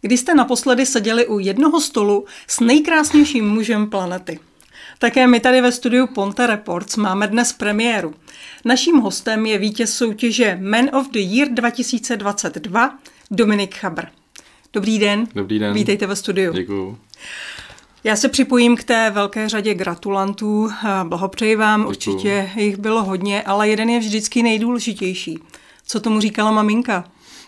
kdy jste naposledy seděli u jednoho stolu s nejkrásnějším mužem planety. Také my tady ve studiu Ponte Reports máme dnes premiéru. Naším hostem je vítěz soutěže Man of the Year 2022 Dominik Chabr. Dobrý den. Dobrý den. Vítejte ve studiu. Děkuju. Já se připojím k té velké řadě gratulantů. Blahopřeji vám, děkuju. Určitě jich bylo hodně, ale jeden je vždycky nejdůležitější. Co tomu říkala maminka?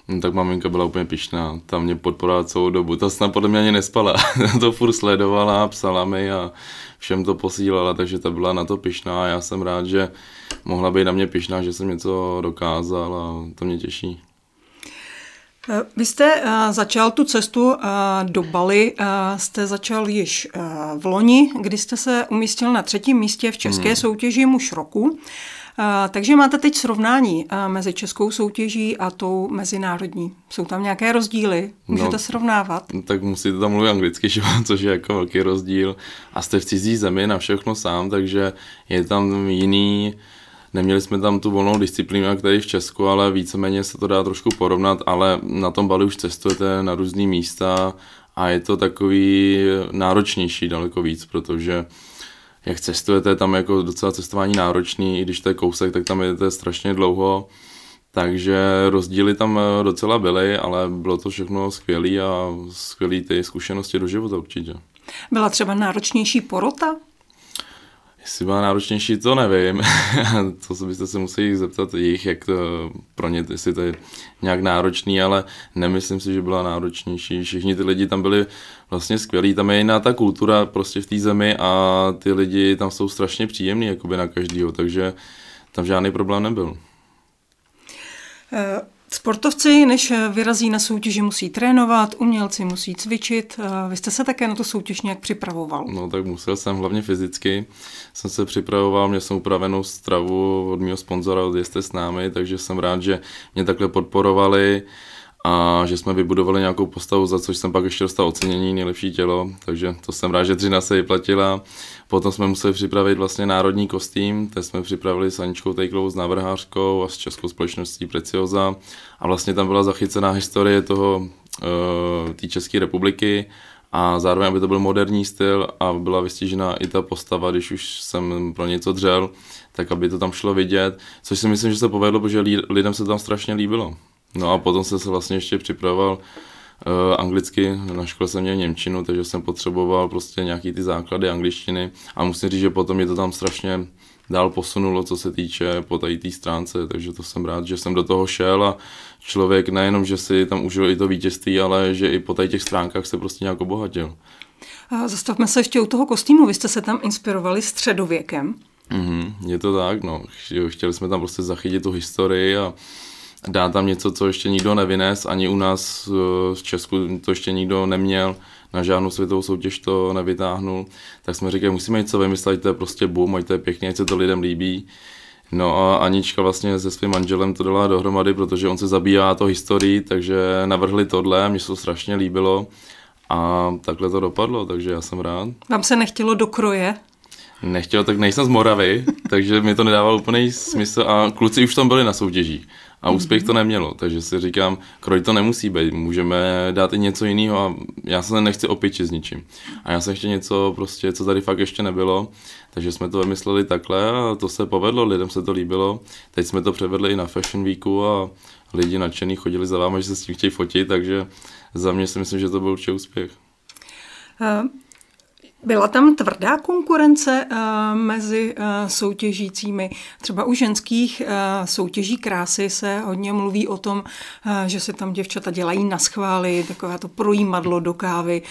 No, tak maminka byla úplně pyšná, ta mě podporovala celou dobu. Ta snad podle mě ani nespala, to furt sledovala, psala mi a všem to posílala, takže ta byla na to pyšná a já jsem rád, že mohla být na mě pyšná, že jsem něco dokázal a to mě těší. Vy jste začal tu cestu do Bali, jste začal již v loni, kdy jste se umístil na 3. místě v české soutěži muž roku. Takže máte teď srovnání mezi českou soutěží a tou mezinárodní. Jsou tam nějaké rozdíly? Můžete srovnávat? Tak musíte tam mluvit anglicky, což je jako velký rozdíl. A jste v cizí zemi na všechno sám, takže je tam jiný. Neměli jsme tam tu volnou disciplínu, jak tady v Česku, ale víceméně se to dá trošku porovnat, ale na tom Bali už cestujete na různý místa a je to takový náročnější daleko víc, protože jak cestujete, tam jako docela cestování náročný, i když to je kousek, tak tam jedete strašně dlouho, takže rozdíly tam docela byly, ale bylo to všechno skvělý a skvělý ty zkušenosti do života určitě. Byla třeba náročnější porota? Jestli byla náročnější, to nevím. To byste se museli zeptat jich, jak to pro ně, jestli to je nějak náročný, ale nemyslím si, že byla náročnější. Všichni ty lidi tam byli vlastně skvělí. Tam je jiná ta kultura prostě v té zemi a ty lidi tam jsou strašně příjemní jakoby na každého, takže tam žádný problém nebyl. Sportovci, než vyrazí na soutěži, musí trénovat, umělci musí cvičit. Vy jste se také na to soutěž nějak připravoval? No tak musel jsem, hlavně fyzicky. Jsem se připravoval, měl jsem upravenou stravu od mého sponzora, od Jste s námi, takže jsem rád, že mě takhle podporovali a že jsme vybudovali nějakou postavu, za což jsem pak ještě dostal ocenění nejlepší tělo, takže to jsem rád, že dřina se vyplatila. Potom jsme museli připravit vlastně národní kostým, ten jsme připravili s Aničkou Tejklou, s návrhářkou a s českou společností Preciosa a vlastně tam byla zachycená historie toho, té České republiky a zároveň, aby to byl moderní styl a byla vystižená i ta postava, když už jsem pro něco dřel, tak aby to tam šlo vidět, což si myslím, že se povedlo, protože lidem se tam strašně líbilo. No a potom jsem se vlastně ještě připravoval anglicky, na škole jsem měl němčinu, takže jsem potřeboval prostě nějaký ty základy angličtiny a musím říct, že potom mě to tam strašně dál posunulo, co se týče po té stránce, takže to jsem rád, že jsem do toho šel a člověk nejenom, že si tam užil i to vítězství, ale že i po těch stránkách se prostě nějak obohatil. Zastavme se ještě u toho kostýmu, vy jste se tam inspirovali středověkem. Je to tak, no, chtěli jsme tam prostě zachytit tu historii a dá tam něco, co ještě nikdo nevynes, ani u nás v Česku to ještě nikdo neměl, na žádnou světovou soutěž to nevytáhnul, tak jsme říkali, musíme něco vymyslet, to je prostě boom, ať to je pěkně, ať se to lidem líbí. No a Anička vlastně se svým manželem to dala dohromady, protože on se zabývá to historií, takže navrhli tohle, mně se to strašně líbilo a takhle to dopadlo, takže já jsem rád. Vám se nechtělo do kroje? Nechtělo, tak nejsem z Moravy, takže mi to nedávalo úplný smysl a kluci už tam byli na soutěží. A úspěch to nemělo, takže si říkám, kroj to nemusí být, můžeme dát i něco jiného a já se nechci opičit s ničím. A já jsem ještě něco, prostě, co tady fakt ještě nebylo, takže jsme to vymysleli takhle a to se povedlo, lidem se to líbilo. Teď jsme to převedli i na Fashion Weeku a lidi nadšený chodili za váma, že se s tím chtějí fotit, takže za mě si myslím, že to byl určitě úspěch. Byla tam tvrdá konkurence mezi soutěžícími. Třeba u ženských soutěží krásy se hodně mluví o tom, že se tam děvčata dělají na schvály, takové to projímadlo do kávy.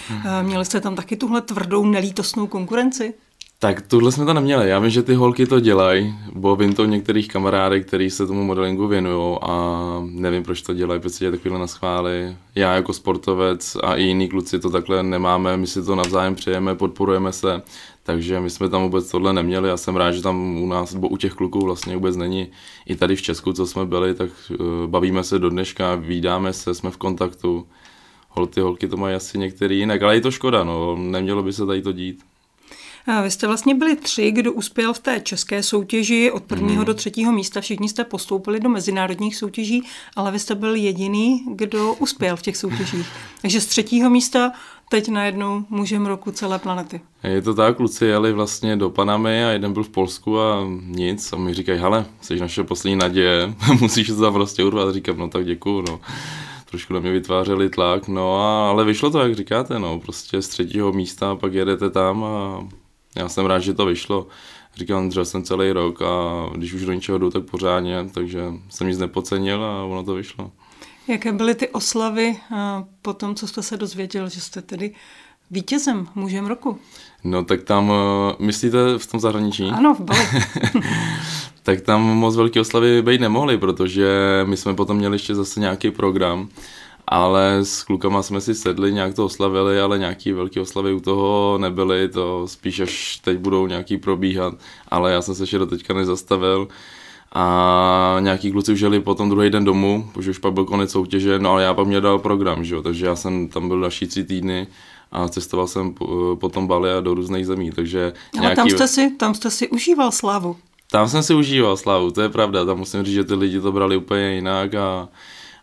Měli jste tam taky tuhle tvrdou, nelítostnou konkurenci? Tak tuhle jsme to neměli. Já vím, že ty holky to dělají, bo vím to některých kamarádek, kteří se tomu modelingu věnují a nevím, proč to dělají, protože takovýhle na schvály. Já jako sportovec a i jiní kluci to takhle nemáme, my si to navzájem přejeme, podporujeme se, takže my jsme tam vůbec tohle neměli a jsem rád, že tam u nás, bo u těch kluků vlastně vůbec není. I tady v Česku, co jsme byli, tak bavíme se do dneška, vídáme se, jsme v kontaktu. Ty holky to mají asi některý jinak, ale je to škoda, no, nemělo by se tady to dít. Vy jste vlastně byli tři, kdo uspěl v té české soutěži od prvního do třetího místa. Všichni jste postoupili do mezinárodních soutěží, ale vy jste byl jediný, kdo uspěl v těch soutěžích. Takže z třetího místa teď najednou mužem roku celé planety. Je to tak, kluci jeli vlastně do Panamy a jeden byl v Polsku a nic. A mi říkají, hele, jsi naše poslední naděje, musíš se tam prostě urvat. Říkám, no tak děkuju, no. Trošku na mě vytvářeli tlak, no a, ale vyšlo to, jak říkáte, no, prostě z třetího místa, pak jedete tam a já jsem rád, že to vyšlo. Říkám, dřel jsem celý rok a když už do něčeho jdu, tak pořádně, takže jsem nic nepocenil a ono to vyšlo. Jaké byly ty oslavy po tom, co jste se dozvěděl, že jste tedy vítězem, mužem roku? No tak tam, myslíte v tom zahraničí? Ano, v Bali. Tak tam moc velké oslavy být nemohli, protože my jsme potom měli ještě zase nějaký program, ale s klukama jsme si sedli, nějak to oslavili, ale nějaké velké oslavy u toho nebyly, to spíš až teď budou nějaký probíhat, ale já jsem se ještě do teďka nezastavil. A nějaký kluci už jeli potom druhý den domů, protože už pak byl konec soutěže, no ale já pak mě dal program, že jo? Takže já jsem tam byl další 3 týdny a cestoval jsem potom Bali a do různých zemí, takže nějaký... Ale tam jste si užíval slávu. Tam jsem si užíval slávu, to je pravda, tam musím říct, že ty lidi to brali úplně jinak a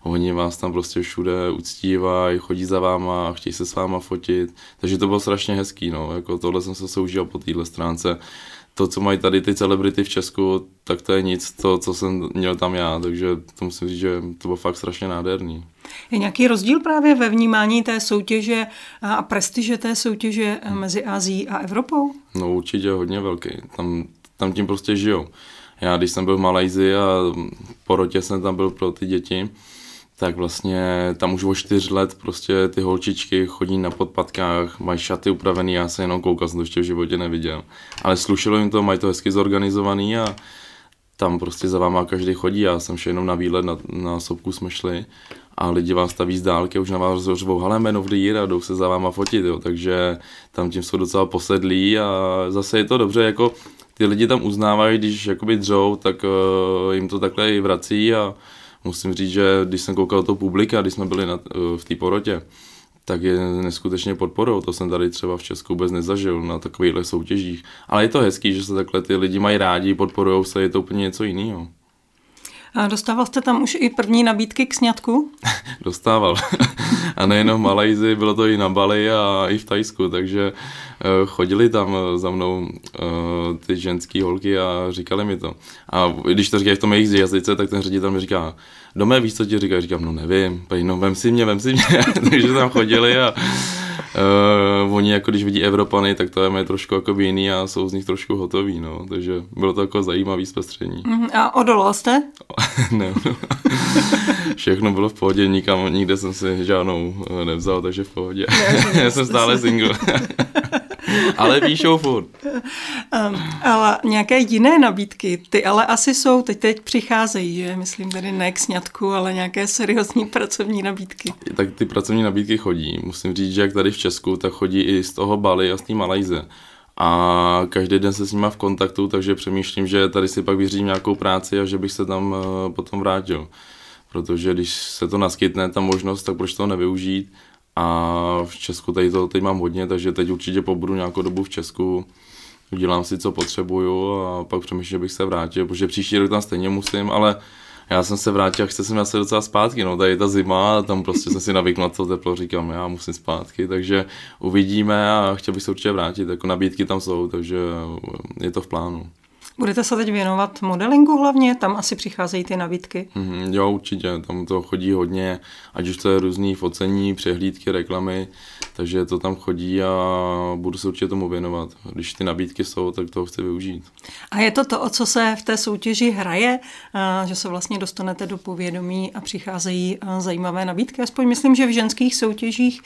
oni vás tam prostě všude uctívají, chodí za váma a chtějí se s váma fotit, takže to bylo strašně hezký, no, jako tohle jsem se užíval po téhle stránce. To, co mají tady ty celebrity v Česku, tak to je nic, to, co jsem měl tam já, takže to musím říct, že to bylo fakt strašně nádherný. Je nějaký rozdíl právě ve vnímání té soutěže a prestiže té soutěže mezi Asií a Evropou? No určitě hodně velký, tam tím prostě žijou. Já když jsem byl v Malajsii a po rotě jsem tam byl pro ty děti, tak vlastně tam už od 4 let prostě ty holčičky chodí na podpatkách, mají šaty upravený, já se jenom koukal, jsem to ještě v životě neviděl. Ale slušilo jim to, mají to hezky zorganizovaný a tam prostě za váma každý chodí. Já jsem šel jenom na výlet, na sopku jsme šli a lidi vás staví z dálky, už na vás řvou, hele, Man of the Year a jdou se za váma fotit, jo. Takže tam tím jsou docela posedlí a zase je to dobře, jako ty lidi tam uznávají, když jakoby dřou, tak jim to takhle i vrací a musím říct, že když jsem koukal to publika, když jsme byli v té porotě, tak je neskutečně podporou. To jsem tady třeba v Česku vůbec nezažil na takovýchhle soutěžích. Ale je to hezký, že se takhle ty lidi mají rádi, podporujou se, je to úplně něco jiného. A dostával jste tam už i první nabídky k sňatku? Dostával. A nejenom v Malajsii, bylo to i na Bali a i v Tajsku, takže chodili tam za mnou ty ženský holky a říkali mi to. A když to říkají v tom jejich jazyce, tak ten ředitel mi říká, Dome, víš, co ti říká? Říkám, no nevím, pej, no vem si mě. Takže tam chodili a oni, jako když vidí Evropany, tak to je trošku jako jiný a jsou z nich trošku hotový, no. Takže bylo to jako zajímavý zpestření. A odolal jste? Ne, no. Všechno bylo v pohodě, nikam, nikde jsem si žádnou nevzal, takže v pohodě. Já jsem stále single. Ale píšou furt. Ale nějaké jiné nabídky, ty ale asi jsou, teď přicházejí, že? Myslím tady ne k sňatku, ale nějaké seriózní pracovní nabídky. Tak ty pracovní nabídky chodí. Musím říct, že jak tady v Česku, tak chodí i z toho Bali a z té Malajsie. A každý den se s nima v kontaktu, takže přemýšlím, že tady si pak vyřídím nějakou práci a že bych se tam potom vrátil. Protože když se to naskytne, ta možnost, tak proč to nevyužít? A v Česku tady mám hodně, takže teď určitě pobudu nějakou dobu v Česku, udělám si, co potřebuju a pak přemýšlím, že bych se vrátil, protože příští rok tam stejně musím, ale já jsem se vrátil a chce se mi asi docela zpátky, no tady je ta zima a tam prostě jsem si navykl na to teplo, říkám, já musím zpátky, takže uvidíme a chtěl bych se určitě vrátit, jako nabídky tam jsou, takže je to v plánu. Budete se teď věnovat modelingu hlavně? Tam asi přicházejí ty nabídky. Jo, určitě. Tam to chodí hodně, ať už to je různý focení, přehlídky, reklamy, takže to tam chodí a budu se určitě tomu věnovat. Když ty nabídky jsou, tak toho chci využít. A je to to, o co se v té soutěži hraje, že se vlastně dostanete do povědomí a přicházejí zajímavé nabídky. Aspoň myslím, že v ženských soutěžích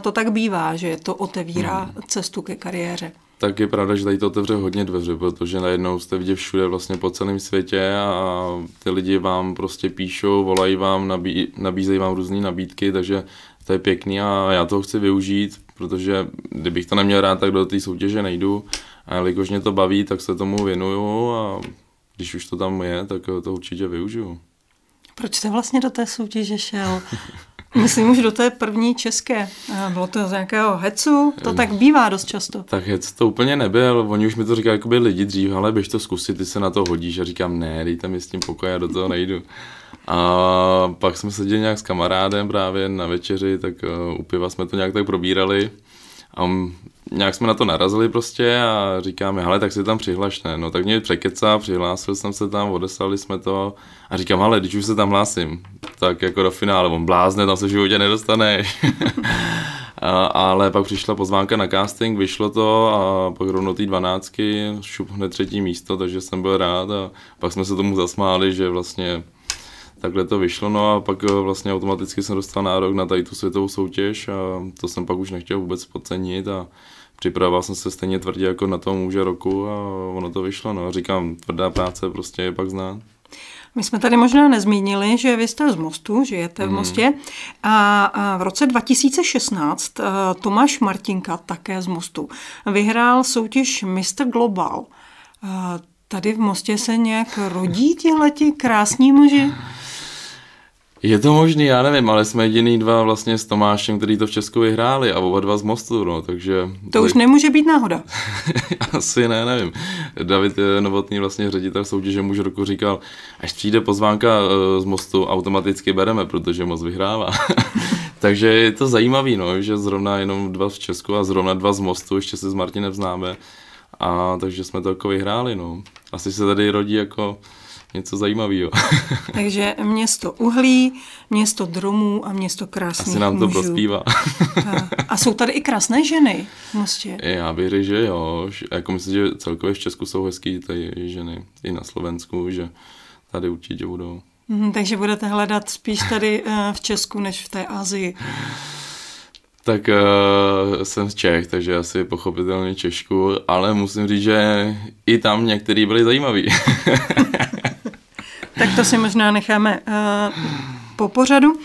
to tak bývá, že to otevírá cestu ke kariéře. Tak je pravda, že tady to otevře hodně dveře, protože najednou jste vidět všude vlastně po celém světě a ty lidi vám prostě píšou, volají vám, nabízejí vám různé nabídky, takže to je pěkný a já toho chci využít, protože kdybych to neměl rád, tak do té soutěže nejdu a jelikož mě to baví, tak se tomu věnuju a když už to tam je, tak to určitě využiju. Proč jste vlastně do té soutěže šel? Myslím už do té první české. Bylo to z nějakého hecu? To tak bývá dost často. Tak hec to úplně nebyl. Oni už mi to říkali jakoby lidi dřív, ale běž to zkusit, ty se na to hodíš. A říkám, ne, dejte mi s tím pokoj, já do toho nejdu. A pak jsme seděli nějak s kamarádem právě na večeři, tak u piva jsme to nějak tak probírali. A nějak jsme na to narazili prostě a říkáme, hele, tak si tam přihlašne. No tak mě překecal, přihlásil jsem se tam, odeslali jsme to a říkám, hele, když už se tam hlásím, tak jako do finále, on blázne, tam se v životě nedostaneš. Ale pak přišla pozvánka na casting, vyšlo to a pak rovno té 12 šup hned 3. místo, takže jsem byl rád a pak jsme se tomu zasmáli, že vlastně takhle to vyšlo, no a pak vlastně automaticky jsem dostal nárok na tady tu světovou soutěž a to jsem pak už nechtěl vůbec podcenit a připravoval jsem se stejně tvrdě jako na tom muže roku a ono to vyšlo, no a říkám, tvrdá práce prostě je pak znát. My jsme tady možná nezmínili, že vy jste z Mostu, že jete v Mostě a v roce 2016 Tomáš Martinka, také z Mostu, vyhrál soutěž Mr. Global. Tady v Mostě se nějak rodí tihleti krásní muži? Je to možný, já nevím, ale jsme jediný dva vlastně s Tomášem, který to v Česku vyhráli a oba dva z Mostu, no, takže... To už nemůže být náhoda. Asi ne, nevím. David Novotný, vlastně ředitel soutěže muž roku, říkal, až přijde pozvánka z Mostu, automaticky bereme, protože Most vyhrává. Takže je to zajímavý, no, že zrovna jenom dva z Česku a zrovna dva z Mostu, ještě se s Martinem známe. A takže jsme to jako vyhráli, no. Asi se tady rodí jako něco zajímavého. Takže město uhlí, město dromů a město krásných mužů. Asi nám to prospívá. A jsou tady i krásné ženy v Mostě? Já bych řekl, že jo. Jako myslím, že celkově v Česku jsou hezký tady ženy. I na Slovensku, že tady určitě budou. Takže budete hledat spíš tady v Česku, než v té Asii. Tak jsem z Čech, takže asi pochopitelně Češku, ale musím říct, že i tam některý byli zajímaví. Tak to si možná necháme po pořadu.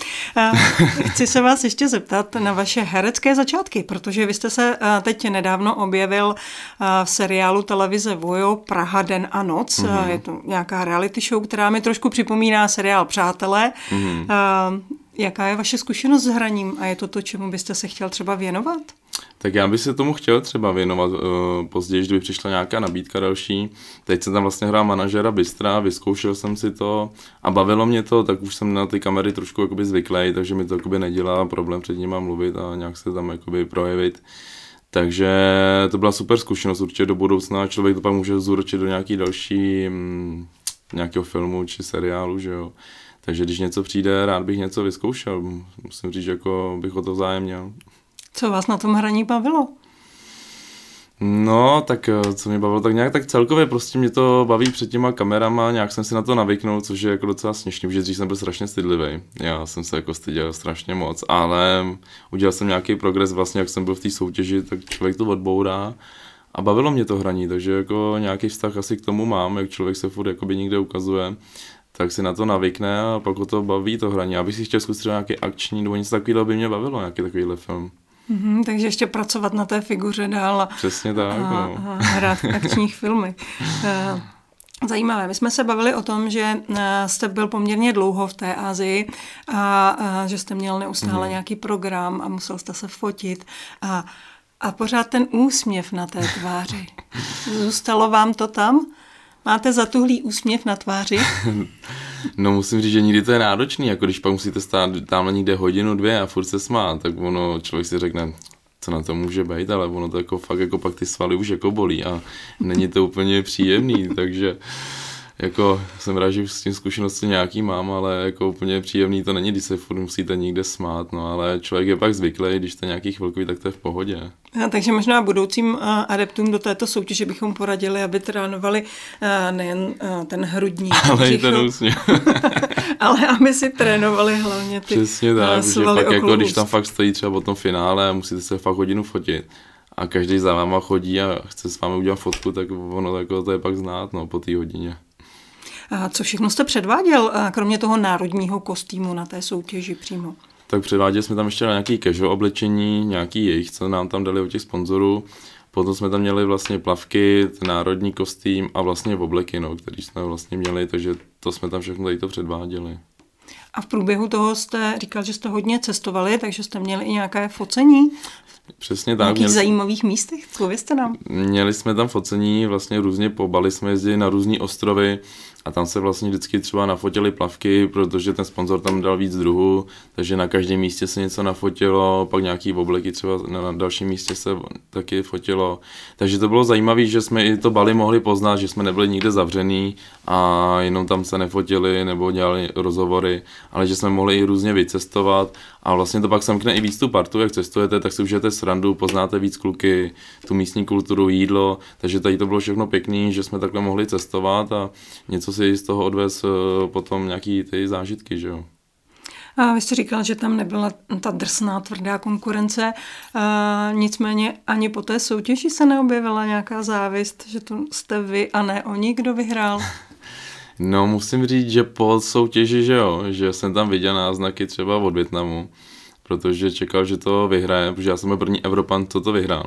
Chci se vás ještě zeptat na vaše herecké začátky, protože vy jste se teď nedávno objevil v seriálu televize Vojo Praha den a noc. Mm-hmm. Je to nějaká reality show, která mi trošku připomíná seriál Přátelé. Mm-hmm. Jaká je vaše zkušenost s hraním a je to to, čemu byste se chtěl třeba věnovat? Tak já bych se tomu chtěl třeba věnovat později, kdyby přišla nějaká nabídka další. Teď jsem tam vlastně hrál manažera Bystra, vyzkoušel jsem si to a bavilo mě to, tak už jsem na ty kamery trošku jakoby zvyklý, takže mi to jakoby nedělá problém před nima mluvit a nějak se tam jakoby projevit. Takže to byla super zkušenost určitě do budoucna, člověk to pak může zúročit do nějaký další, nějakého filmu či seriálu, že jo. Takže když něco přijde, rád bych něco vyzkoušel. Musím říct, jako bych o to zájem měl. Co vás na tom hraní bavilo? No, tak co mě bavilo, tak nějak tak celkově prostě mě to baví před těma kamerama, nějak jsem si na to navyknul, což je jako docela směšný, protože dřív jsem byl strašně stydlivý. Já jsem se jako styděl strašně moc, ale udělal jsem nějaký progres vlastně, jak jsem byl v té soutěži, tak člověk to odbourá. A bavilo mě to hraní, takže jako nějaký vztah asi k tomu mám, jak člověk se furt jakoby nikde ukazuje. Tak si na to navykne a pak ho to baví to hraní. Já bych si chtěl zkusit nějaký akční nebo něco takového by mě bavilo, nějaký takovýhle film. Mm-hmm, takže ještě pracovat na té figuře dál a, přesně tak, a hrát v akčních filmech. Zajímavé. My jsme se bavili o tom, že jste byl poměrně dlouho v té Asii a že jste měl neustále nějaký program a musel jste se fotit a pořád ten úsměv na té tváři. Zůstalo vám to tam? Máte zatuhlý úsměv na tváři? No musím říct, že nikdy to je náročný, jako když pak musíte stát tamhle někde hodinu, dvě a furt se smát, tak ono, člověk si řekne, co na to může být, ale ono to jako fakt, jako pak ty svaly už jako bolí a není to úplně příjemný, takže jako jsem rád, že s tím zkušenosti nějaký mám, ale jako úplně příjemný to není, když se furt musíte někde smát, no ale člověk je pak zvyklý, když to nějaký chvilkový, tak to je v pohodě. A takže možná budoucím adeptům do této soutěže bychom poradili, aby trénovali nejen ten hrudník, ale i ten úsměv. Ale aby si trénovali hlavně ty přesně tak, svaly pak jako když tam fakt stojí třeba po tom finále a musíte se fakt hodinu fotit. A každý za váma chodí a chce s vámi udělat fotku, tak ono jako to je pak znát, no, po té hodině. A co všechno jste předváděl, kromě toho národního kostýmu na té soutěži přímo? Tak předváděli jsme tam ještě nějaké casual oblečení, nějaký jejich, co nám tam dali od těch sponzorů. Potom jsme tam měli vlastně plavky, ten národní kostým a vlastně obleky, no, který jsme vlastně měli, takže to jsme tam všechno tady to předváděli. A v průběhu toho jste říkal, že jste hodně cestovali, takže jste měli i nějaké focení. Přesně tak. V nějakých zajímavých místech? Povězte nám. Měli jsme tam focení, vlastně různě po Bali jsme jezdili na různý ostrovy a tam se vlastně vždycky třeba nafotili plavky, protože ten sponzor tam dal víc druhů, takže na každém místě se něco nafotilo, pak nějaký obleky třeba na dalším místě se taky fotilo. Takže to bylo zajímavé, že jsme i to Bali mohli poznat, že jsme nebyli nikde zavřený a jenom tam se nefotili nebo dělali rozhovory, ale že jsme mohli i různě vycestovat a vlastně to pak samkne i víc tu partu, jak cestujete, tak si užijete srandu, poznáte víc kluky, tu místní kulturu, jídlo, takže tady to bylo všechno pěkný, že jsme takhle mohli cestovat a něco si z toho odvést potom nějaký ty zážitky, že jo. A vy jste říkal, že tam nebyla ta drsná, tvrdá konkurence, nicméně ani po té soutěži se neobjevila nějaká závist, že to jste vy a ne oni, kdo vyhrál? No, musím říct, že po soutěži, že jo, že jsem tam viděl náznaky třeba od Vietnamu, protože čekal, že to vyhraje, protože já jsem byl první Evropan, co to vyhrál.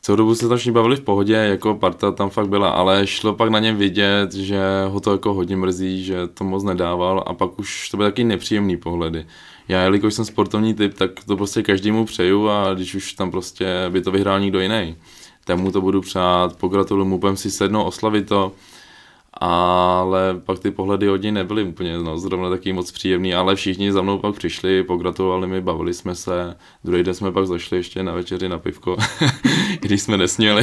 Celou dobu se strašně bavili v pohodě, jako parta tam fakt byla, ale šlo pak na něm vidět, že ho to jako hodně mrzí, že to moc nedával a pak už to byly taky nepříjemný pohledy. Já, jelikož jsem sportovní typ, tak to prostě každému přeju a když už tam prostě by to vyhrál někdo jiný, tak mu to budu přát, pogratuluju mu, půjdem si sednout, oslavit to. Ale pak ty pohledy od něj nebyly úplně zrovna taky moc příjemný, ale všichni za mnou pak přišli, pogratulovali mi, bavili jsme se, druhý den jsme pak zašli ještě na večeři na pivko, když jsme nesměli.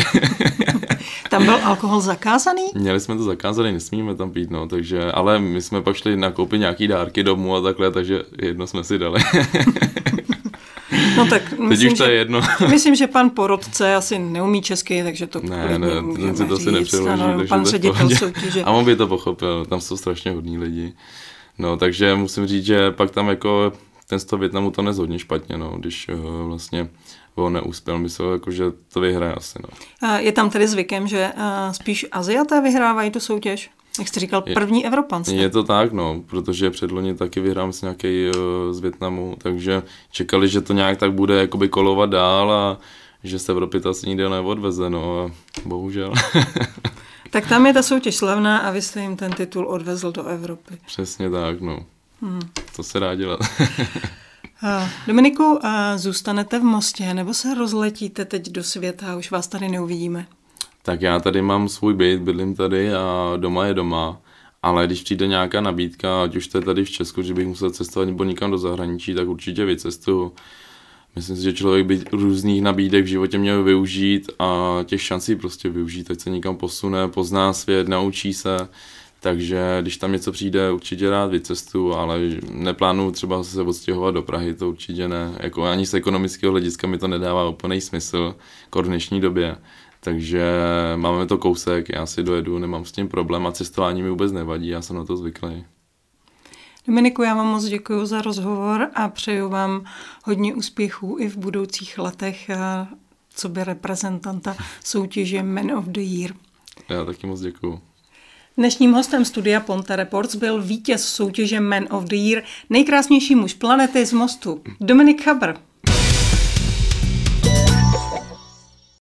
Tam byl alkohol zakázaný? Měli jsme to zakázaný, nesmíme tam pít, no, takže, ale my jsme pak šli nakoupit nějaký dárky domů a takhle, takže jedno jsme si dali. No tak myslím, to je jedno. Myslím, že pan porodce asi neumí česky, takže to ne, si to si nepřeloží. No, pan ředitel soutěže. A on by to pochopil, tam jsou strašně hodní lidi. No, takže musím říct, že pak tam jako ten z toho Vietnamu to nezhodně špatně, no, když vlastně on neúspěl, myslel, jako, že to vyhraje asi. No. Je tam tedy zvykem, že spíš Aziaté vyhrávají tu soutěž? Jak jste říkal, první Evropan. Je to tak, no, protože předloni taky vyhrám s nějaký z Vietnamu, takže čekali, že to nějak tak bude jakoby kolovat dál a že se Evropy to asi nikde neodveze, no, bohužel. Tak tam je ta soutěž slavná a vy jste jim ten titul odvezl do Evropy. Přesně tak, no. To se dá dělat. Dominiku, zůstanete v Mostě nebo se rozletíte teď do světa a už vás tady neuvidíme? Tak já tady mám svůj byt, bydlím tady a doma je doma, ale když přijde nějaká nabídka, ať už to je tady v Česku, že bych musel cestovat nebo nikam do zahraničí, tak určitě vycestuju. Myslím si, že člověk by různých nabídek v životě měl využít a těch šancí prostě využít, ať se nikam posune, pozná svět, naučí se, takže když tam něco přijde, určitě rád vycestuju, ale neplánuju třeba se odstěhovat do Prahy, to určitě ne, jako ani z ekonomického hlediska mi to nedává úplný smysl, jako v dnešní době. Takže máme to kousek, já si dojedu, nemám s tím problém a cestování mi vůbec nevadí, já jsem na to zvyklý. Dominiku, já vám moc děkuji za rozhovor a přeju vám hodně úspěchů i v budoucích letech coby reprezentanta soutěže Man of the Year. Já taky moc děkuji. Dnešním hostem studia Ponte Reports byl vítěz soutěže Man of the Year, nejkrásnější muž planety z Mostu, Dominik Chabr.